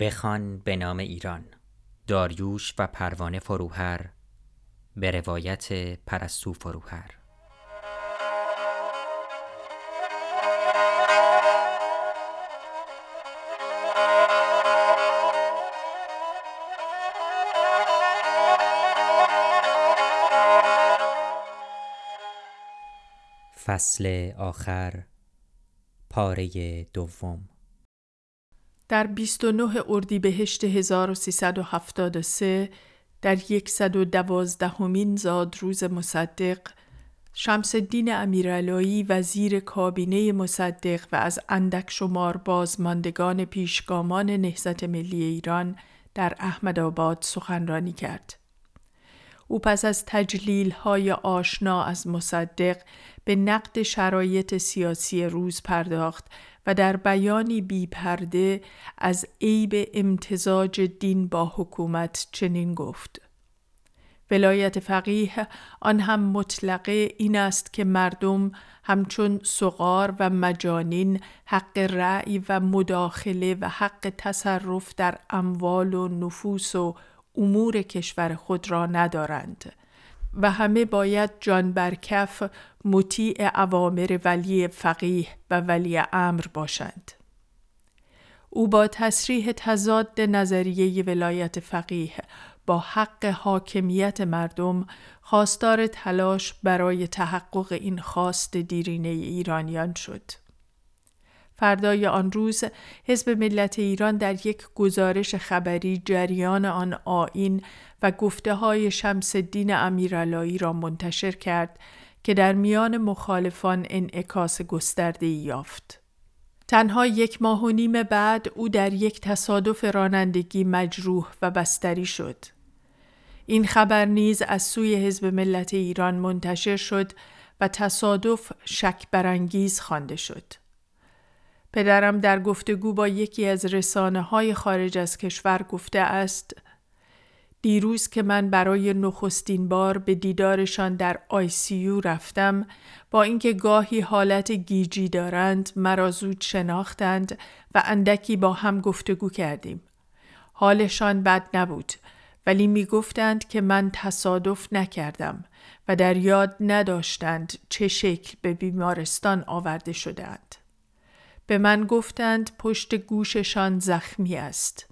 بخوان به نام ایران، داریوش و پروانه فروهر به روایت پرستو فروهر. فصل آخر، پاره دوم. در 29 اردیبهشت 1373 در 112مین زادروز مصدق، شمس الدین امیرعلایی وزیر کابینه مصدق و از اندک شمار بازماندگان پیشگامان نهضت ملی ایران در احمدآباد سخنرانی کرد. او پس از تجلیل‌های آشنا از مصدق به نقد شرایط سیاسی روز پرداخت و در بیانی بی پرده از عیب امتزاج دین با حکومت چنین گفت: ولایت فقیه آن هم مطلقه این است که مردم همچون صغار و مجانین حق رأی و مداخله و حق تصرف در اموال و نفوس و امور کشور خود را ندارند و همه باید جان برکف مطیع اوامر ولی فقیه و ولی امر باشند. او با تصریح تضاد نظریه ولایت فقیه با حق حاکمیت مردم خواستار تلاش برای تحقق این خواست دیرینه ایرانیان شد. فردای آن روز، حزب ملت ایران در یک گزارش خبری جریان آن آیین و گفته‌های شمس الدین امیرعلایی را منتشر کرد که در میان مخالفان انعکاس گسترده‌ای یافت. تنها 1.5 ماه بعد او در یک تصادف رانندگی مجروح و بستری شد. این خبر نیز از سوی حزب ملت ایران منتشر شد و تصادف شک برانگیز خوانده شد. پدرم در گفتگو با یکی از رسانه‌های خارج از کشور گفته است: دیروز که من برای نخستین بار به دیدارشان در ICU رفتم، با اینکه گاهی حالت گیجی دارند، مرا زود شناختند و اندکی با هم گفتگو کردیم. حالشان بد نبود، ولی می گفتند که من تصادف نکردم و در یاد نداشتند چه شکل به بیمارستان آورده شدند. به من گفتند پشت گوششان زخمی است.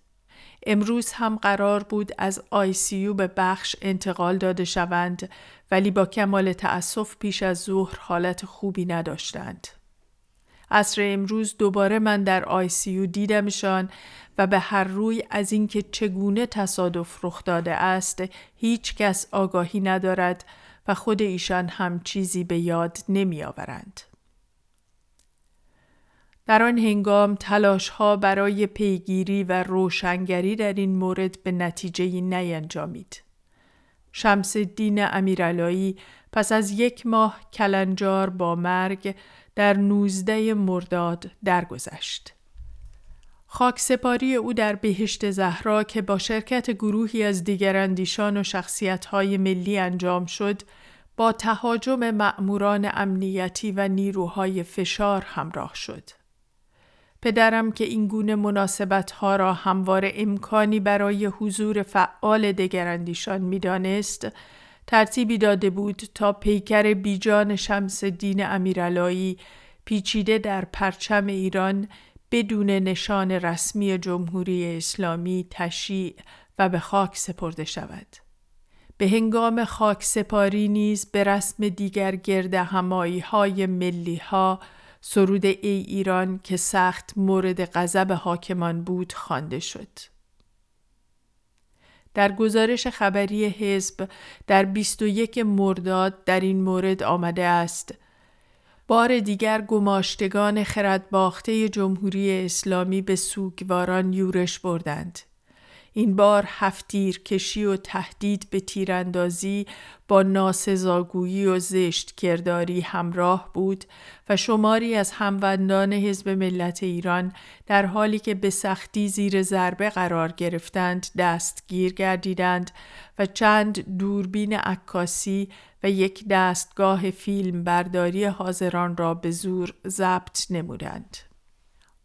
امروز هم قرار بود از ICU به بخش انتقال داده شوند، ولی با کمال تأسف پیش از ظهر حالت خوبی نداشتند. عصر امروز دوباره من در ICU دیدمشان و به هر روی از اینکه چگونه تصادف رخ داده است هیچ کس آگاهی ندارد و خود ایشان هم چیزی به یاد نمی آورند. در آن هنگام تلاش‌ها برای پیگیری و روشنگری در این مورد به نتیجه‌ای نینجامید. شمس الدین امیرعلایی پس از 1 ماه کلنجار با مرگ در 19 مرداد درگذشت. خاکسپاری او در بهشت زهرا که با شرکت گروهی از دیگراندیشان و شخصیت‌های ملی انجام شد، با تهاجم مأموران امنیتی و نیروهای فشار همراه شد. پدرم که این گونه مناسبت‌ها را همواره امکانی برای حضور فعال دگراندیشان می‌دانست، ترتیبی داده بود تا پیکر بیجان شمس الدین امیرعلایی پیچیده در پرچم ایران بدون نشان رسمی جمهوری اسلامی تشییع و به خاک سپرده شود. به هنگام خاک سپاری نیز به رسم دیگر گرد همایی‌های ملی‌ها سرود ای ایران که سخت مورد غضب حاکمان بود خوانده شد. در گزارش خبری حزب در 21 مرداد در این مورد آمده است: بار دیگر گماشتگان خردباخته جمهوری اسلامی به سوگواران یورش بردند. این بار 7 تیرکشی و تهدید به تیراندازی با ناسزاگویی و زشت کرداری همراه بود و شماری از هموطنان حزب ملت ایران در حالی که به سختی زیر ضربه قرار گرفتند دستگیر گردیدند و چند دوربین عکاسی و یک دستگاه فیلم برداری حاضران را به زور ضبط نمودند.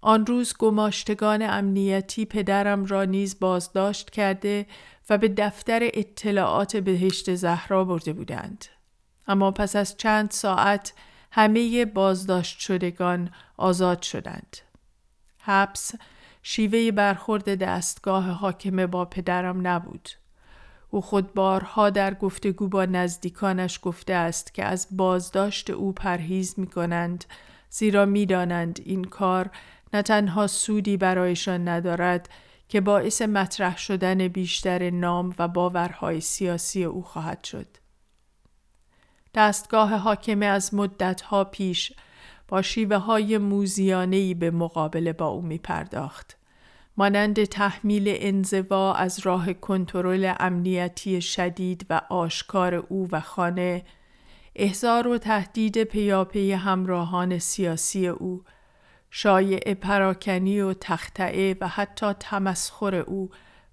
آن روز گماشتگان امنیتی پدرم را نیز بازداشت کرده و به دفتر اطلاعات بهشت زهرا برده بودند. اما پس از چند ساعت همه بازداشت شدگان آزاد شدند. حبس شیوه برخورد دستگاه حاکمه با پدرم نبود. او خود بارها در گفتگو با نزدیکانش گفته است که از بازداشت او پرهیز می کنند، زیرا می دانند این کار نه تنها سودی برایشان ندارد که باعث مطرح شدن بیشتر نام و باورهای سیاسی او خواهد شد. دستگاه حاکمه از مدتها پیش با شیوه های موذیانه‌ای به مقابله با او می پرداخت، مانند تحمیل انزوا از راه کنترل امنیتی شدید و آشکار او و خانه، احضار و تهدید پیاپی همراهان سیاسی او، شایعه پراکنی و تخطئه و حتی تمسخر او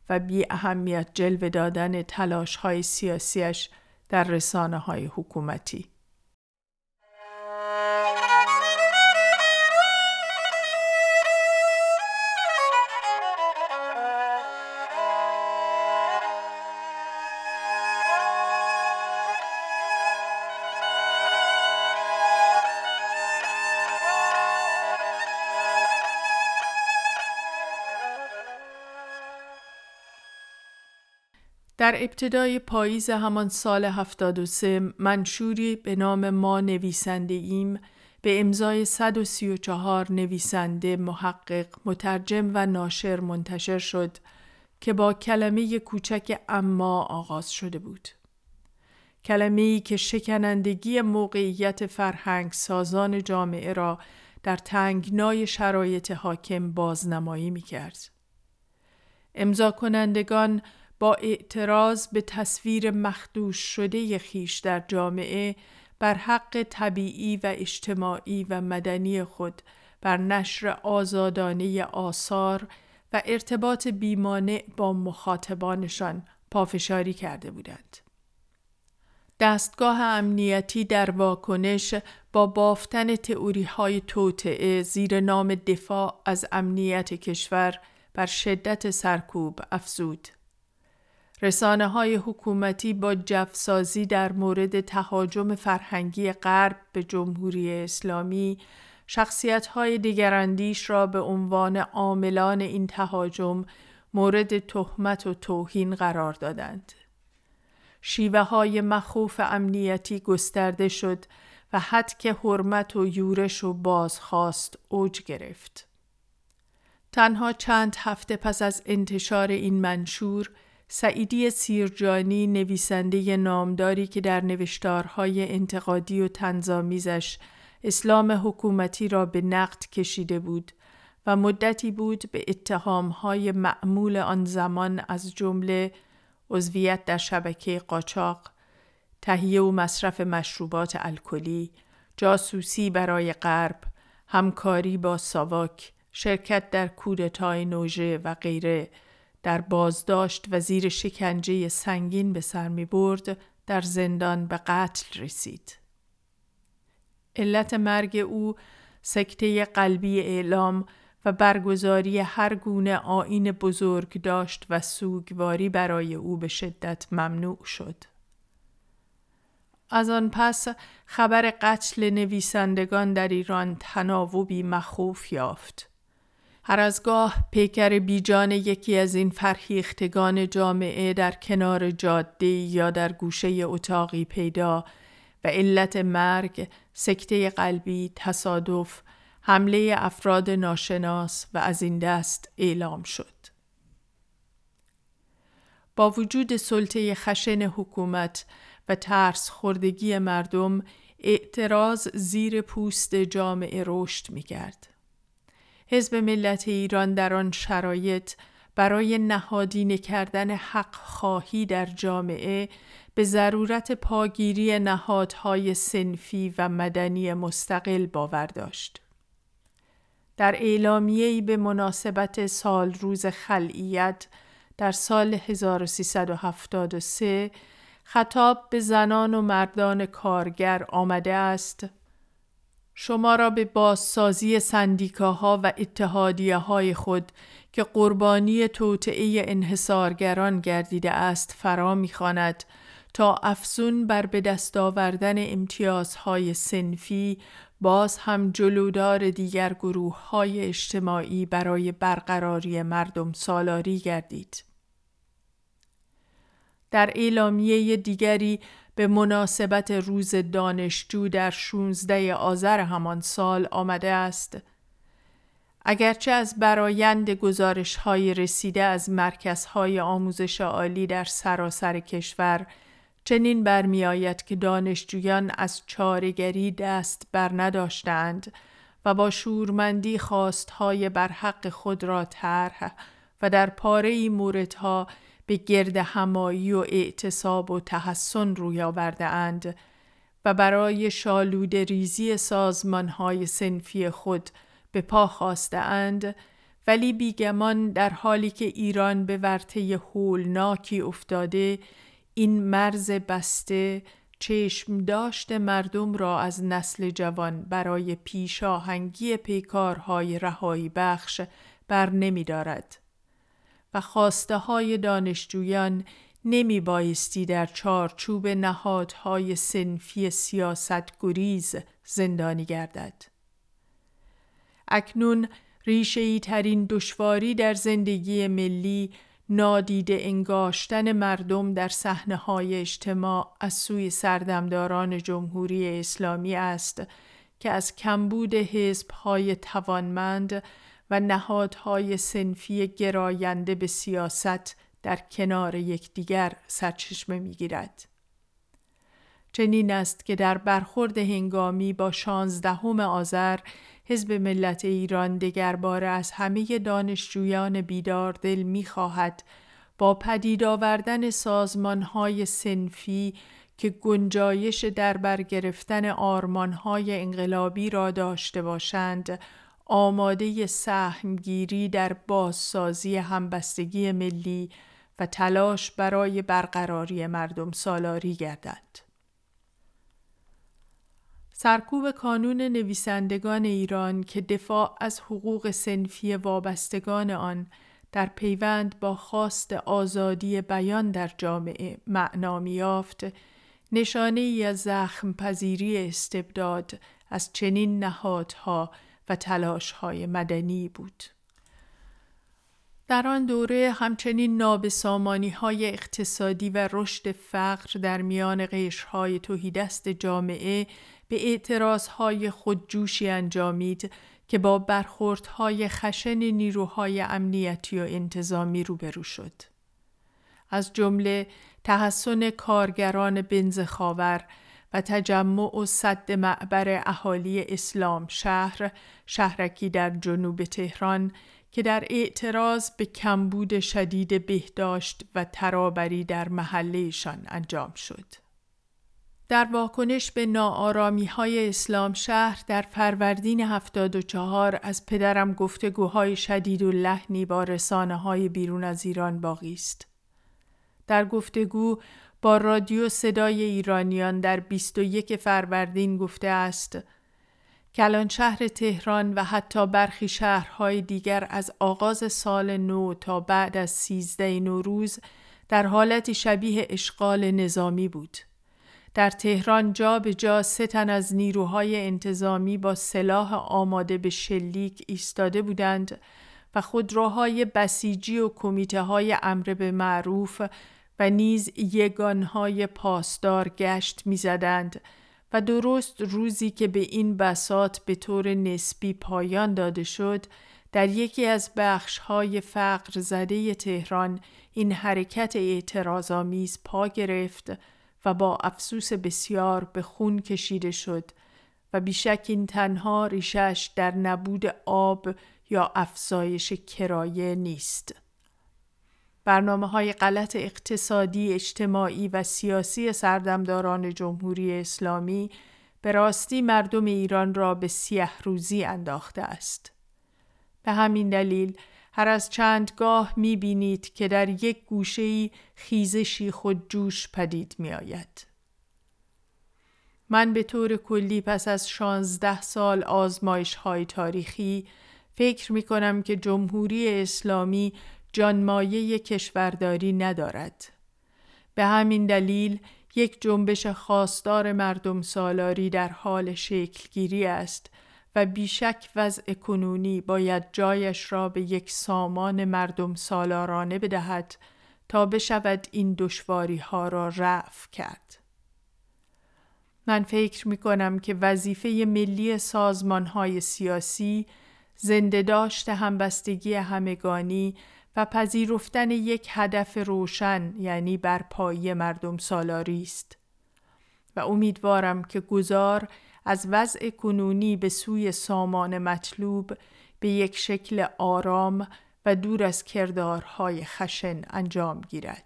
و بی اهمیت جلوه دادن تلاش‌های سیاسیش در رسانه‌های حکومتی. در ابتدای پاییز همان سال 73 منشوری به نام ما نویسنده ایم به امضای 134 نویسنده، محقق، مترجم و ناشر منتشر شد که با کلمه کوچک اما آغاز شده بود. کلمه‌ای که شکنندگی موقعیت فرهنگ سازان جامعه را در تنگنای شرایط حاکم بازنمایی می‌کرد. امضا کنندگان با اعتراض به تصویر مخدوش شده خیش در جامعه بر حق طبیعی و اجتماعی و مدنی خود بر نشر آزادانه آثار و ارتباط بی‌مانع با مخاطبانشان پافشاری کرده بودند. دستگاه امنیتی در واکنش با بافتن تئوری‌های توطئه زیر نام دفاع از امنیت کشور بر شدت سرکوب افزود. رسانه‌های حکومتی با جفسازی در مورد تهاجم فرهنگی غرب به جمهوری اسلامی، شخصیت‌های دیگراندیش را به عنوان عاملان این تهاجم مورد تهمت و توهین قرار دادند. شیوه‌های مخوف امنیتی گسترده شد و هتک حرمت و یورش و بازخواست اوج گرفت. تنها چند هفته پس از انتشار این منشور، سعیدی سیرجانی، نویسنده نامداری که در نوشتارهای انتقادی و طنزآمیزش اسلام حکومتی را به نقد کشیده بود و مدتی بود به اتهامهای معمول آن زمان از جمله عضویت در شبکه قاچاق، تهیه و مصرف مشروبات الکلی، جاسوسی برای غرب، همکاری با ساواک، شرکت در کودتای نوژه و غیره، در بازداشت و زیر شکنجه سنگین به سر می برد، در زندان به قتل رسید. علت مرگ او سکته قلبی اعلام و برگزاری هر گونه آیین بزرگ داشت و سوگواری برای او به شدت ممنوع شد. از آن پس خبر قتل نویسندگان در ایران تناوبی مخوف یافت. هر از گاه پیکر بیجان یکی از این فرهیختگان جامعه در کنار جاده یا در گوشه اتاقی پیدا و علت مرگ، سکته قلبی، تصادف، حمله افراد ناشناس و از این دست اعلام شد. با وجود سلطه خشن حکومت و ترس خوردگی مردم، اعتراض زیر پوست جامعه رشد می کرد. حزب ملت ایران در آن شرایط برای نهادینه کردن حق خواهی در جامعه به ضرورت پاگیری نهادهای صنفی و مدنی مستقل باور داشت. در اعلامیه‌ای به مناسبت سالروز خلعیت در سال 1373 خطاب به زنان و مردان کارگر آمده است: شما را به بازسازی سندیکاها و اتحادیه‌های خود که قربانی توطئه انحصارگران گردیده است فرا می‌خواند تا افزون بر به دست آوردن امتیازهای صنفی باز هم جلودار دیگر گروه‌های اجتماعی برای برقراری مردم سالاری گردید. در اعلامیه دیگری به مناسبت روز دانشجو در 16 آذر همان سال آمده است: اگرچه از برآیند گزارش‌های رسیده از مرکزهای آموزش عالی در سراسر کشور چنین برمی‌آید که دانشجویان از چاره‌گری دست بر نداشتند و با شورمندی خواست‌های برحق خود را طرح و در پاره‌ای موردها به گرد همایی و اعتصاب و تحسن روی آورده اند و برای شالوده ریزی سازمان‌های صنفی خود به پا خواسته اند، ولی بیگمان در حالی که ایران به ورطه هولناکی افتاده این مرز بسته چشم داشت مردم را از نسل جوان برای پیشاهنگی پیکارهای رهایی بخش بر نمی دارد و خواسته های دانشجویان نمی بایستی در چارچوب نهادهای صنفی سیاست گریز زندانی گردد. اکنون ریشه‌ای ترین دشواری در زندگی ملی نادیده انگاشتن مردم در صحنه‌های اجتماع از سوی سردمداران جمهوری اسلامی است که از کمبود حزب‌های توانمند و نهادهای صنفی گراینده به سیاست در کنار یکدیگر سرچشمه می‌گیرد. چنین است که در برخورد هنگامی با 16 آذر حزب ملت ایران دگرباره از همه دانشجویان بیداردل می‌خواهد با پدید آوردن سازمان‌های صنفی که گنجایش در بر گرفتن آرمان‌های انقلابی را داشته باشند، آماده سهمگیری در بازسازی همبستگی ملی و تلاش برای برقراری مردم سالاری گردند. سرکوب کانون نویسندگان ایران که دفاع از حقوق صنفی وابستگان آن در پیوند با خواست آزادی بیان در جامعه معنا می‌یافت، نشانه‌ای از زخم پذیری استبداد از چنین نهادها و تلاش‌های مدنی بود. در آن دوره همچنین نابسامانی‌های اقتصادی و رشد فقر در میان قشرهای تهیدست جامعه به اعتراضهای خودجوشی انجامید که با برخوردهای خشن نیروهای امنیتی و انتظامی روبرو شد. از جمله تحسن کارگران بنز خاور و تجمع و سد معبر اهالی اسلام شهر شهرکی در جنوب تهران که در اعتراض به کمبود شدید بهداشت و ترابری در محلهشان انجام شد. در واکنش به ناآرامی‌های اسلام شهر در فروردین 74 از پدرم گفتگوهای شدید و لحنی با رسانه‌های بیرون از ایران باقی است. در گفتگو با رادیو صدای ایرانیان در 21 فروردین گفته است: کلانشهر تهران و حتی برخی شهرهای دیگر از آغاز سال نو تا بعد از 13 نوروز در حالتی شبیه اشغال نظامی بود. در تهران جا به جا 3 تن از نیروهای انتظامی با سلاح آماده به شلیک ایستاده بودند و خودروهای بسیجی و کمیته‌های امر به معروف و نیز یگان‌های پاسدار گشت می‌زدند و درست روزی که به این بساط به طور نسبی پایان داده شد، در یکی از بخش‌های فقر زده تهران این حرکت اعتراضآمیز پا گرفت و با افسوس بسیار به خون کشیده شد و بیشک این تنها ریشش در نبود آب یا افزایش کرایه نیست. برنامه‌های غلط اقتصادی، اجتماعی و سیاسی سردمداران جمهوری اسلامی به راستی مردم ایران را به سیه روزی انداخته است. به همین دلیل هر از چند گاه می‌بینید که در یک گوشه‌ای خیزشی خودجوش پدید می‌آید. من به طور کلی پس از 16 سال آزمایش‌های تاریخی فکر می‌کنم که جمهوری اسلامی جانمایه کشورداری ندارد. به همین دلیل یک جنبش خواستار مردم سالاری در حال شکلگیری است و بیشک وضع کنونی باید جایش را به یک سامان مردم سالارانه بدهد تا بشود این دشواری‌ها را رفع کرد. من فکر می‌کنم که وظیفه ملی سازمان‌های سیاسی زنده‌داشت همبستگی همگانی و پذیرفتن یک هدف روشن یعنی برپایی مردم سالاری است و امیدوارم که گذار از وضع کنونی به سوی سامان مطلوب به یک شکل آرام و دور از کردارهای خشن انجام گیرد.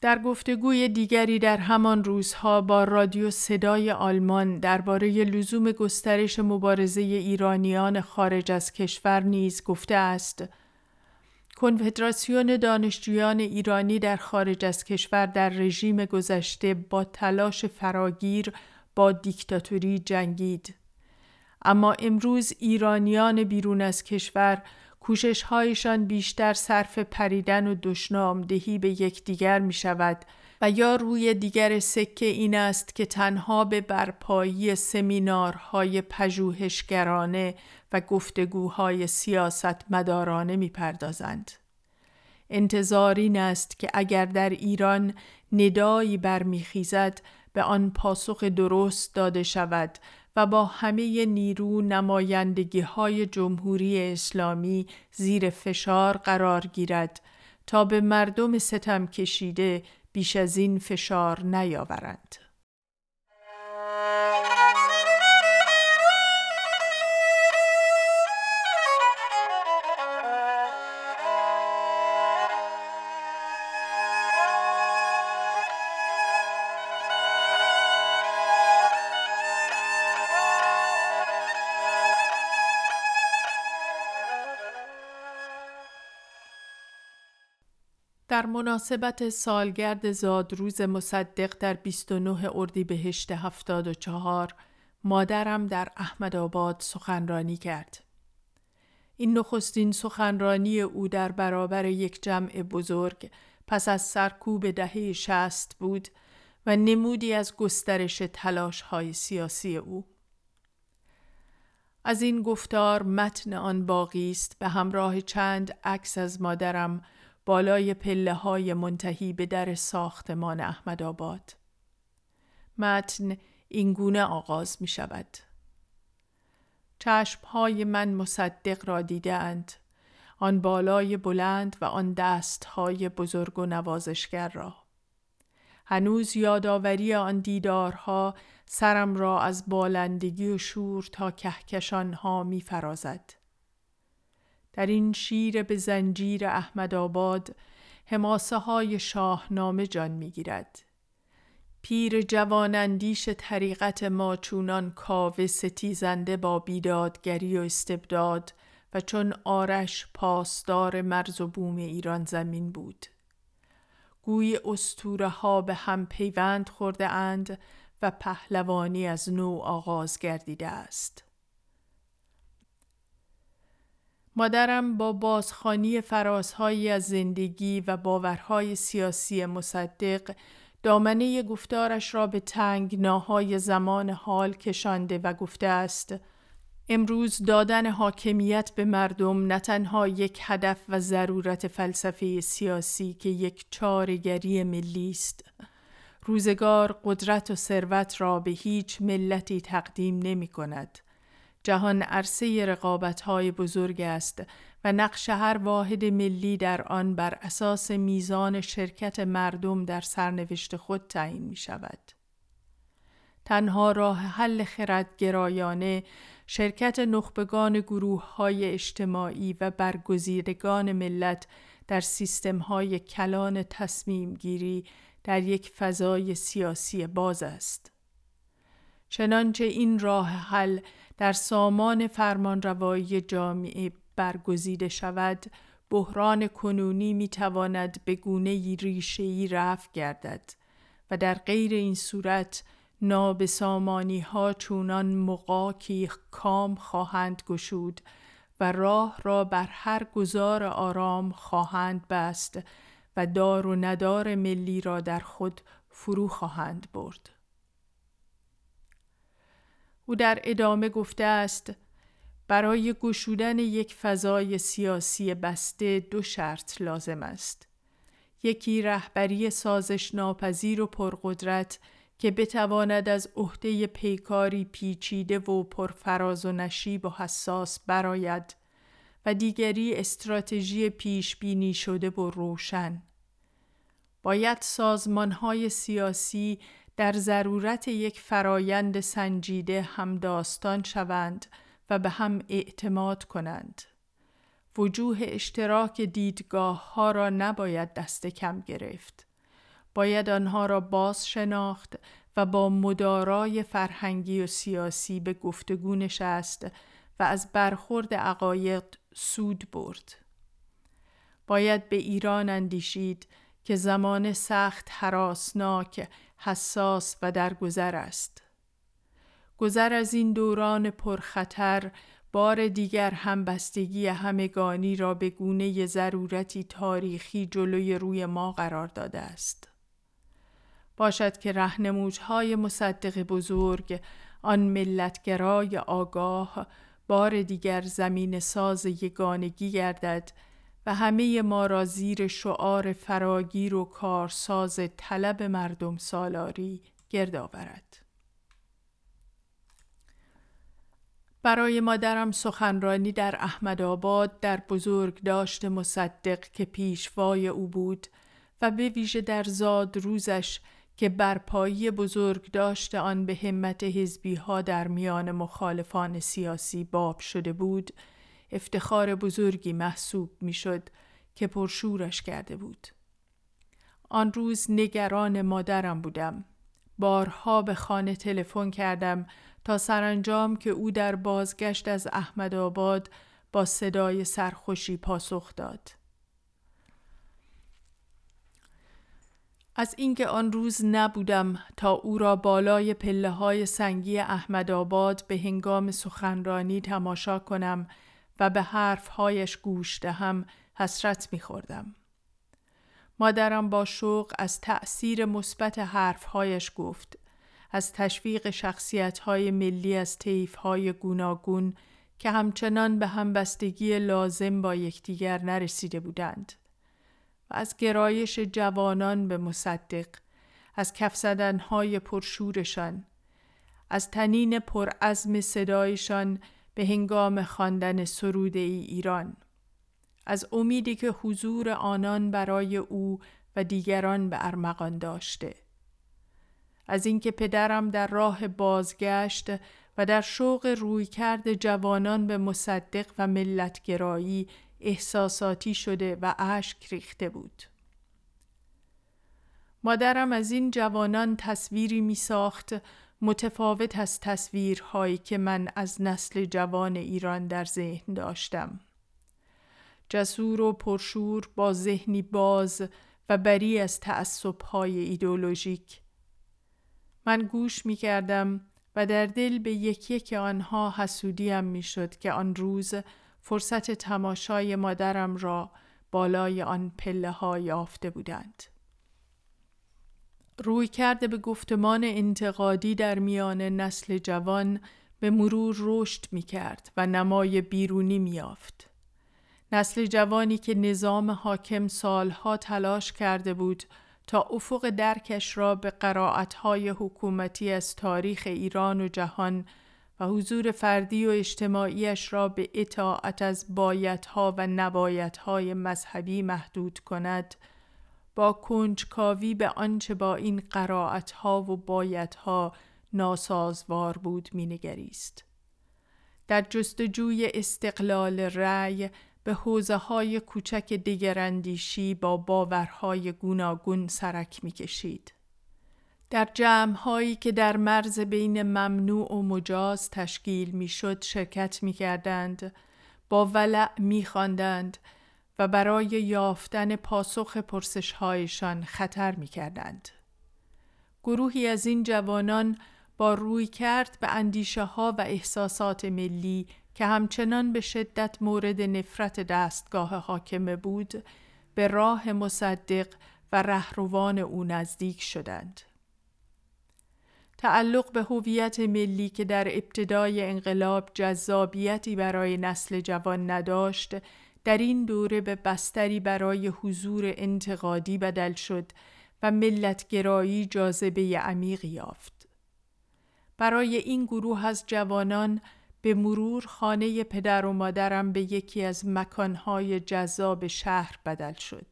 در گفتگوی دیگری در همان روزها با رادیو صدای آلمان درباره لزوم گسترش مبارزه ایرانیان خارج از کشور نیز گفته است: کنفدراسیون دانشجویان ایرانی در خارج از کشور در رژیم گذشته با تلاش فراگیر با دیکتاتوری جنگید، اما امروز ایرانیان بیرون از کشور کوشش‌هایشان بیشتر صرف پریدن و دشنام‌دهی به یکدیگر می‌شود و یا روی دیگر سکه این است که تنها به برپایی سمینارهای پژوهشگرانه و گفتگوهای سیاستمدارانه می‌پردازند. انتظار این است که اگر در ایران ندایی برمیخیزد به آن پاسخ درست داده شود و با همه نیرو نمایندگی‌های جمهوری اسلامی زیر فشار قرار گیرد تا به مردم ستم کشیده بیش از این فشار نیاورند. در مناسبت سالگرد زادروز مصدق در 29 اردیبهشت 74 مادرم در احمدآباد سخنرانی کرد. این نخستین سخنرانی او در برابر یک جمع بزرگ پس از سرکوب دهه 60 بود و نمودی از گسترش تلاش‌های سیاسی او. از این گفتار متن آن باقی است به همراه چند عکس از مادرم بالای پله‌های منتهی به در ساختمان احمدآباد. متن این گونه آغاز می شود: چشم‌های من مصدق را دیدند، آن بالای بلند و آن دست‌های بزرگ و نوازشگر را. هنوز یادآوری آن دیدارها سرم را از بالندگی و شور تا کهکشان‌ها می فرازد. در این شیر به زنجیر احمدآباد حماسه های شاهنامه جان می گیرد. پیر جوانندیش طریقت ما چونان کاوه ستیزنده با بیدادگری و استبداد و چون آرش پاسدار مرز و بوم ایران زمین بود. گوی اسطوره ها به هم پیوند خورده اند و پهلوانی از نو آغاز گردیده است. مادرم با بازخوانی فرازهایی از زندگی و باورهای سیاسی مصدق دامنه گفتارش را به تنگناهای زمان حال کشانده و گفته است: امروز دادن حاکمیت به مردم نه تنها یک هدف و ضرورت فلسفی سیاسی که یک چاره‌گری ملی است. روزگار قدرت و ثروت را به هیچ ملتی تقدیم نمی کند. جهان عرصه رقابت‌های بزرگ است و نقش هر واحد ملی در آن بر اساس میزان شرکت مردم در سرنوشت خود تعیین می‌شود. تنها راه حل خردگرایانه شرکت نخبگان گروه‌های اجتماعی و برگزیدگان ملت در سیستم‌های کلان تصمیم‌گیری در یک فضای سیاسی باز است. چنانچه این راه حل در سامان فرمانروایی جامعه برگزیده شود، بحران کنونی میتواند به گونه‌ای ریشه‌ای رفع گردد و در غیر این صورت نابسامانی ها چونان مقاکی کام خواهند گشود و راه را بر هر گذار آرام خواهند بست و دار و ندار ملی را در خود فرو خواهند برد. او در ادامه گفته است: برای گشودن یک فضای سیاسی بسته دو شرط لازم است. یکی رهبری سازش ناپذیر و پرقدرت که بتواند از عهده پیکاری پیچیده و پرفراز و نشیب و حساس برآید و دیگری استراتژی پیش بینی شده و روشن. باید سازمان‌های سیاسی در ضرورت یک فرایند سنجیده همداستان شوند و به هم اعتماد کنند. وجوه اشتراک دیدگاه ها را نباید دست کم گرفت. باید آنها را باز شناخت و با مدارای فرهنگی و سیاسی به گفتگو نشست و از برخورد عقاید سود برد. باید به ایران اندیشید که زمان سخت هراسناک، حساس و درگذر است. گذر از این دوران پرخطر بار دیگر همبستگی همگانی را به گونه ضرورتی تاریخی جلوی روی ما قرار داده است. باشد که راهنمودهای مصدق بزرگ، آن ملتگرای آگاه، بار دیگر زمین ساز یگانگی گردد و همه ما را زیر شعار فراگیر و کارساز طلب مردم سالاری گرد آورد. برای مادرم سخنرانی در احمدآباد در بزرگداشت مصدق که پیشوای او بود و به ویژه در زاد روزش که برپایی بزرگداشت آن به همت حزبی ها در میان مخالفان سیاسی باب شده بود، افتخار بزرگی محسوب میشد که پرشورش کرده بود. آن روز نگران مادرم بودم. بارها به خانه تلفن کردم تا سرانجام که او در بازگشت از احمدآباد با صدای سرخوشی پاسخ داد. از اینکه آن روز نبودم تا او را بالای پله‌های سنگی احمدآباد به هنگام سخنرانی تماشا کنم و به حرفهایش گوش دهم حسرت می‌خوردم. مادرم با شوق از تأثیر مثبت حرفهایش گفت، از تشویق شخصیت‌های ملی از طیف‌های گوناگون که همچنان به همبستگی لازم با یکدیگر نرسیده بودند و از گرایش جوانان به مصدق، از کف زدن‌های پرشورشان، از تنین پرعزم صدایشان به هنگام خواندن سرود ایران، از امیدی که حضور آنان برای او و دیگران به ارمغان داشته، از اینکه پدرم در راه بازگشت و در شوق رویکرد جوانان به مصدق و ملتگرایی احساساتی شده و اشک ریخته بود. مادرم از این جوانان تصویری می ساخت متفاوت از تصویرهایی که من از نسل جوان ایران در ذهن داشتم. جسور و پرشور با ذهنی باز و بری از تعصب‌های ایدئولوژیک. من گوش می کردم و در دل به یک یک آنها حسودیم می شد که آن روز فرصت تماشای مادرم را بالای آن پله‌ها یافته بودند. روی کرده به گفتمان انتقادی در میان نسل جوان به مرور رشد می کرد و نمای بیرونی می یافت. نسل جوانی که نظام حاکم سالها تلاش کرده بود تا افق درکش را به قرائت‌های حکومتی از تاریخ ایران و جهان و حضور فردی و اجتماعیش را به اطاعت از بایدها و نبایدهای مذهبی محدود کند، با کنجکاوی به آنچه با این قرائتها و بایدها ناسازوار بود مینگریست. در جستجوی استقلال رأی به حوزه‌های کوچک دگراندیشی با باورهای گوناگون سرک می‌کشید. در جمع‌هایی که در مرز بین ممنوع و مجاز تشکیل می‌شد شرکت می‌کردند، با ولع می‌خواندند و برای یافتن پاسخ پرسش‌هایشان خطر می‌کردند. گروهی از این جوانان با رویکرد به اندیشه ها و احساسات ملی که همچنان به شدت مورد نفرت دستگاه حاکم بود، به راه مصدق و رهروان او نزدیک شدند. تعلق به هویت ملی که در ابتدای انقلاب جذابیتی برای نسل جوان نداشت، در این دوره به بستری برای حضور انتقادی بدل شد و ملت‌گرایی جاذبه عمیقی یافت. برای این گروه از جوانان به مرور خانه پدر و مادرم به یکی از مکانهای جذاب شهر بدل شد.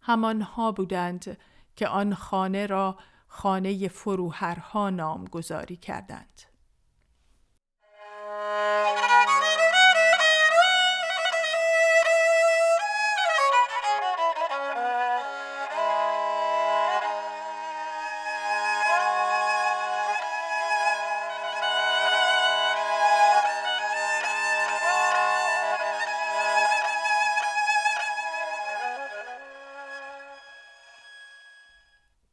همانها بودند که آن خانه را خانه فروهرها نامگذاری کردند.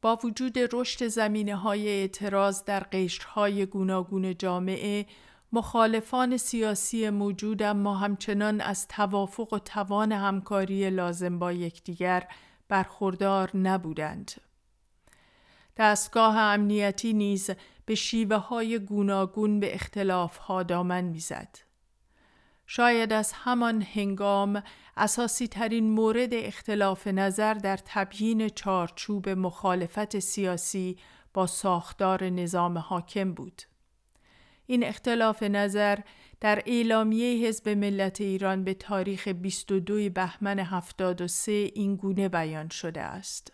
با وجود رشد زمینه‌های اعتراض در قشرهای گوناگون جامعه، مخالفان سیاسی موجود اما همچنان از توافق و توان همکاری لازم با یکدیگر برخوردار نبودند. دستگاه امنیتی نیز به شیوه‌های گوناگون به اختلاف‌ها دامن می‌زد. شاید از همان هنگام اساسی ترین مورد اختلاف نظر در تبیین چارچوب مخالفت سیاسی با ساختار نظام حاکم بود. این اختلاف نظر در اعلامیه حزب ملت ایران به تاریخ 22 بهمن 73 این گونه بیان شده است: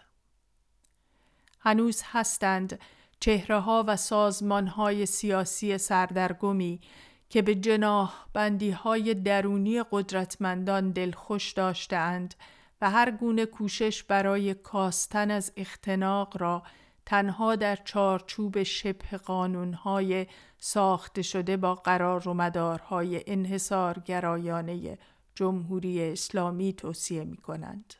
هنوز هستند چهره‌ها و سازمان‌های سیاسی سردرگمی که به جناح بندی‌های درونی قدرتمندان دلخوش داشته‌اند و هر گونه کوشش برای کاستن از اختناق را تنها در چارچوب شبه قانون‌های ساخته شده با قرار و مدارهای انحصارگرایانه جمهوری اسلامی توصیه می‌کنند.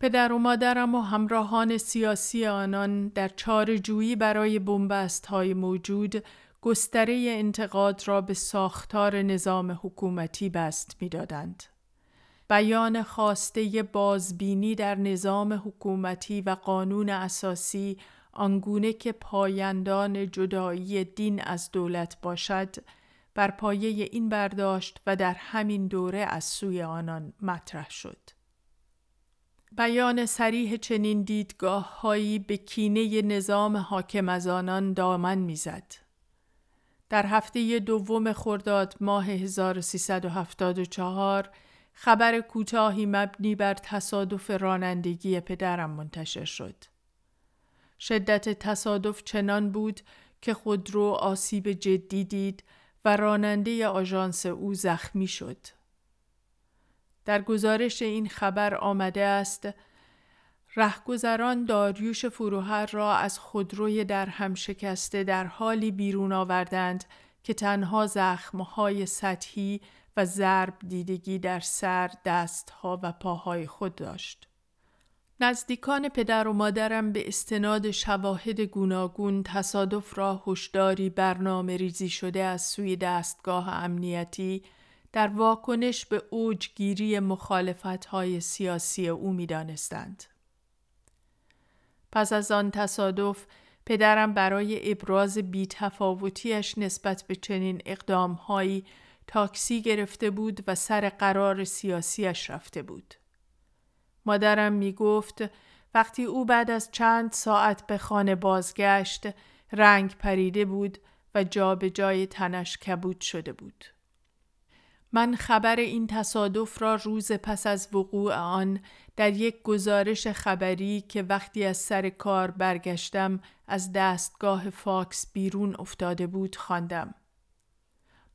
پدر و مادرم و همراهان سیاسی آنان در چاره‌جویی برای بن‌بست‌های موجود گستره انتقاد را به ساختار نظام حکومتی بست می دادند. بیان خواسته بازبینی در نظام حکومتی و قانون اساسی آنگونه که پایندان جدایی دین از دولت باشد، بر پایه این برداشت و در همین دوره از سوی آنان مطرح شد. بیان صریح چنین دیدگاه‌هایی به کینه نظام حاکم از آنان دامن می زد. در هفته دوم خرداد ماه 1374 خبر کوتاهی مبنی بر تصادف رانندگی پدرم منتشر شد. شدت تصادف چنان بود که خودرو آسیب جدی دید و راننده آژانس او زخمی شد. در گزارش این خبر آمده است: رهگذران داریوش فروهر را از خودروی در هم شکسته در حالی بیرون آوردند که تنها زخم‌های سطحی و ضرب دیدگی در سر، دست‌ها و پاهای خود داشت. نزدیکان پدر و مادرم به استناد شواهد گوناگون تصادف را هشداری برنامه‌ریزی شده از سوی دستگاه امنیتی در واکنش به اوجگیری مخالفت‌های سیاسی او می‌دانستند. پس از آن تصادف، پدرم برای ابراز بی‌تفاوتیش نسبت به چنین اقدام‌هایی تاکسی گرفته بود و سر قرار سیاسیش رفته بود. مادرم می‌گفت وقتی او بعد از چند ساعت به خانه بازگشت، رنگ پریده بود و جا به جای تنش کبود شده بود. من خبر این تصادف را روز پس از وقوع آن در یک گزارش خبری که وقتی از سر کار برگشتم از دستگاه فاکس بیرون افتاده بود خواندم.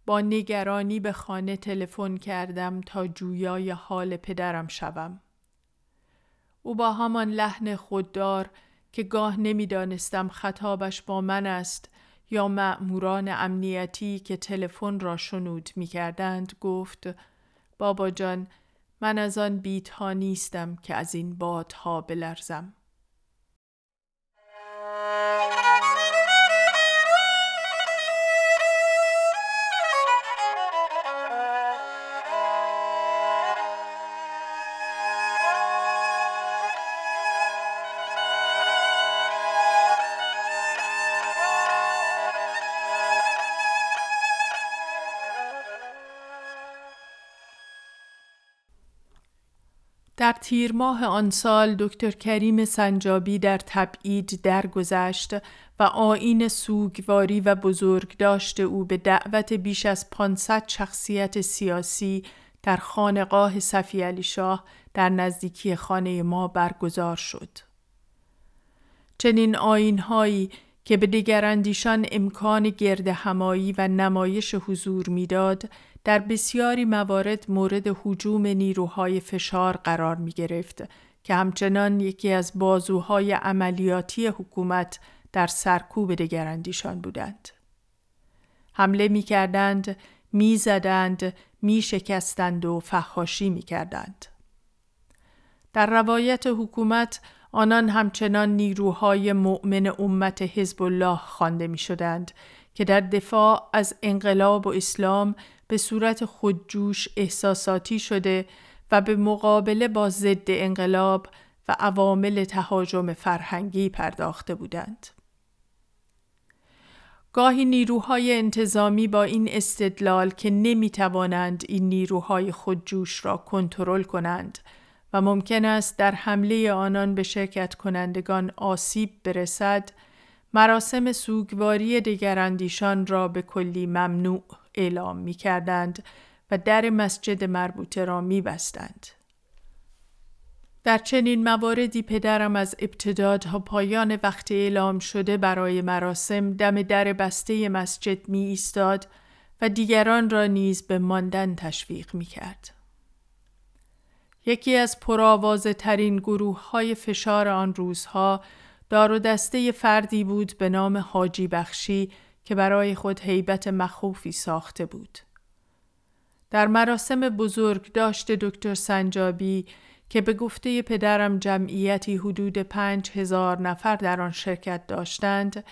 با نگرانی به خانه تلفن کردم تا جویای حال پدرم شوم. او با همان لحن خوددار که گاه نمی‌دانستم خطابش با من است یا مأموران امنیتی که تلفن را شنود می‌کردند، گفت: بابا جان، من از آن بیت‌ها نیستم که از این بادها بلرزم. در تیر ماه آن سال دکتر کریم سنجابی در تبعید درگذشت و آیین سوگواری و بزرگداشت او به دعوت بیش از 500 شخصیت سیاسی در خانقاه صفی علی شاه در نزدیکی خانه ما برگزار شد. چنین آیین‌هایی که به دیگراندیشان امکان گرد همایی و نمایش حضور می‌داد، در بسیاری موارد مورد هجوم نیروهای فشار قرار می‌گرفت که همچنان یکی از بازوهای عملیاتی حکومت در سرکوب دیگراندیشان بودند. حمله می‌کردند، می‌زدند، می‌شکستند و فحاشی می‌کردند. در روایت حکومت آنان همچنان نیروهای مؤمن امت حزب الله خوانده می‌شدند که در دفاع از انقلاب و اسلام به صورت خودجوش احساساتی شده و به مقابله با ضد انقلاب و عوامل تهاجم فرهنگی پرداخته بودند. گاهی نیروهای انتظامی با این استدلال که نمی‌توانند این نیروهای خودجوش را کنترل کنند و ممکن است در حمله آنان به شرکت کنندگان آسیب برسد، مراسم سوگواری دیگراندیشان را به کلی ممنوع اعلام می کردند و در مسجد مربوطه را می بستند. در چنین مواردی پدرم از ابتدا تا پایان وقت اعلام شده برای مراسم دم در بسته مسجد می ایستاد و دیگران را نیز به ماندن تشویق می کرد. یکی از پرآوازه‌ترین گروه‌های فشار آن روزها دار و دسته فردی بود به نام حاجی بخشی که برای خود هیبت مخوفی ساخته بود. در مراسم بزرگداشت دکتر سنجابی که به گفته پدرم جمعیتی حدود 5000 نفر در آن شرکت داشتند،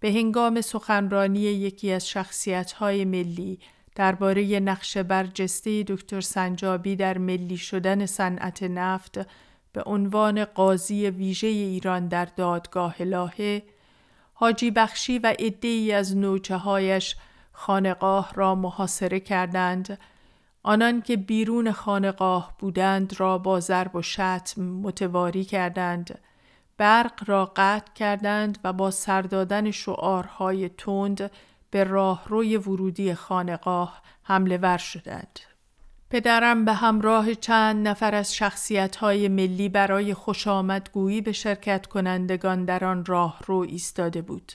به هنگام سخنرانی یکی از شخصیت‌های ملی درباره نقش برجسته دکتر سنجابی در ملی شدن صنعت نفت به عنوان قاضی ویژه ایران در دادگاه لاهه، حاجی بخشی و عده‌ای از نوچه‌هایش خانقاه را محاصره کردند. آنان که بیرون خانقاه بودند را با ضرب و شتم متواری کردند، برق را قطع کردند و با سردادن شعارهای تند به راهروی ورودی خانقاه حمله ور شدند. پدرم به همراه چند نفر از شخصیت‌های ملی برای خوشامدگویی به شرکت کنندگان در آن راهرو ایستاده بود.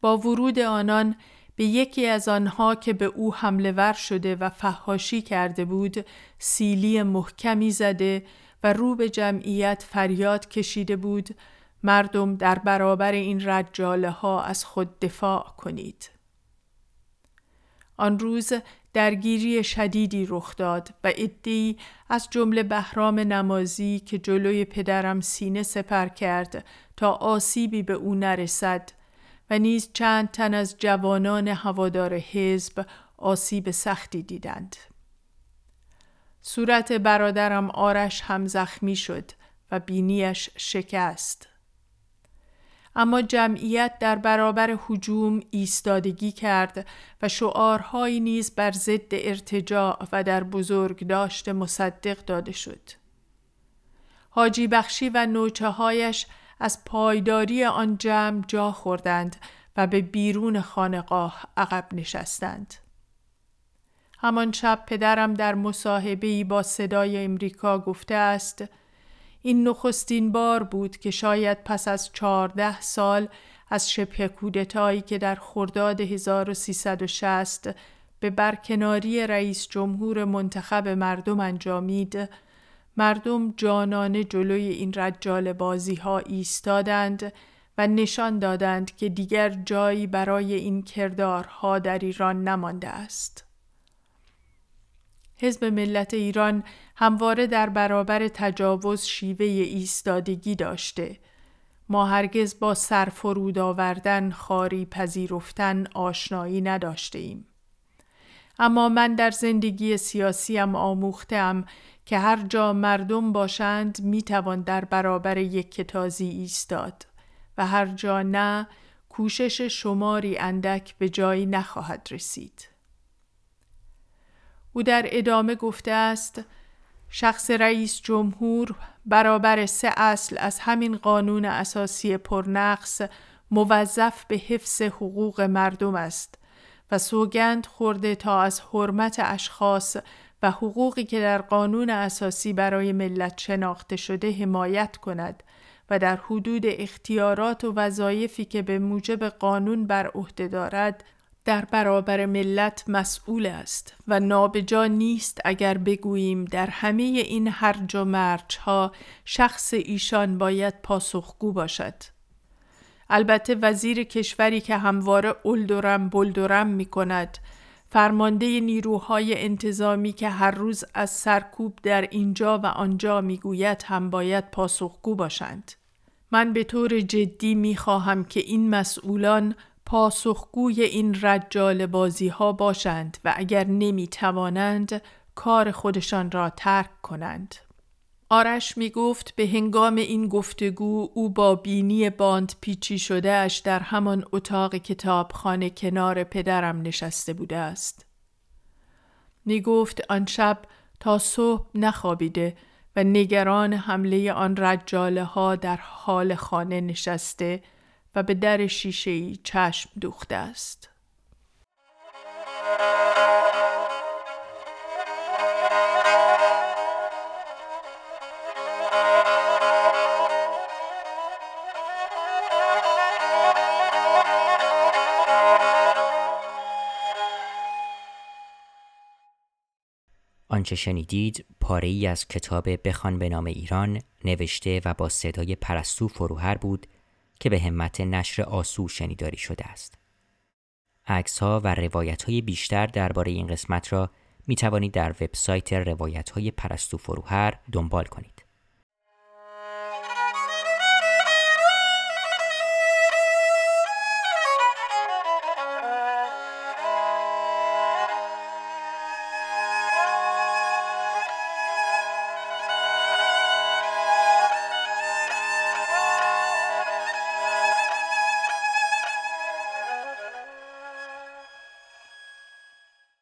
با ورود آنان به یکی از آنها که به او حمله ور شده و فحاشی کرده بود، سیلی محکمی زده و رو به جمعیت فریاد کشیده بود: مردم، در برابر این رجاله ها از خود دفاع کنید. آن روز درگیری شدیدی رخ داد و عده‌ای از جمله بهرام نمازی که جلوی پدرم سینه سپر کرد تا آسیبی به او نرسد و نیز چند تن از جوانان هوادار حزب آسیب سختی دیدند. صورت برادرم آرش هم زخمی شد و بینیش شکست. اما جمعیت در برابر هجوم ایستادگی کرد و شعارهایی نیز بر ضد ارتجاع و در بزرگداشت مصدق داده شد. حاجی بخشی و نوچه‌هایش از پایداری آن جمع جا خوردند و به بیرون خانقاه عقب نشستند. همان شب پدرم در مصاحبه‌ای با صدای امریکا گفته است: این نخستین بار بود که شاید پس از 14 سال از شبه کودتایی که در خرداد 1360 به برکناری رئیس جمهور منتخب مردم انجامید، مردم جانانه جلوی این رجال بازی ها ایستادند و نشان دادند که دیگر جایی برای این کردارها در ایران نمانده است. حزب ملت ایران همواره در برابر تجاوز شیوه ایستادگی داشته. ما هرگز با سرفرود آوردن، خاری پذیرفتن آشنایی نداشتیم. اما من در زندگی سیاسیم آموختم که هر جا مردم باشند میتوان در برابر یک تازی ایستاد و هر جا نه، کوشش شماری اندک به جایی نخواهد رسید. او در ادامه گفته است: شخص رئیس جمهور برابر 3 اصل از همین قانون اساسی پرنقص موظف به حفظ حقوق مردم است و سوگند خورده تا از حرمت اشخاص و حقوقی که در قانون اساسی برای ملت شناخته شده حمایت کند و در حدود اختیارات و وظایفی که به موجب قانون بر عهده دارد در برابر ملت مسئول است و نابجا نیست اگر بگوییم در همه این هرج و مرج ها شخص ایشان باید پاسخگو باشد. البته وزیر کشوری که همواره اولدرم بلدرم می کند، فرمانده نیروهای انتظامی که هر روز از سرکوب در اینجا و آنجا می گوید هم باید پاسخگو باشند. من به طور جدی می خواهم که این مسئولان پاسخگوی این رجال بازی ها باشند و اگر نمی توانند کار خودشان را ترک کنند. آرش می گفت به هنگام این گفتگو او با بینی باند پیچی شده اش در همان اتاق کتابخانه کنار پدرم نشسته بوده است. می گفت آن شب تا صبح نخوابیده و نگران حمله آن رجاله ها در حال خانه نشسته و به در شیشه‌ای چشم دوخته است. آنچه شنیدید پاره‌ای از کتاب بخوان به نام ایران نوشته و با صدای پرستو فروهر بود که به همت نشر آسو شنیداری شده است. عکس‌ها و روایت‌های بیشتر درباره این قسمت را می‌توانید در وبسایت روایت‌های پرستو فروهر دنبال کنید.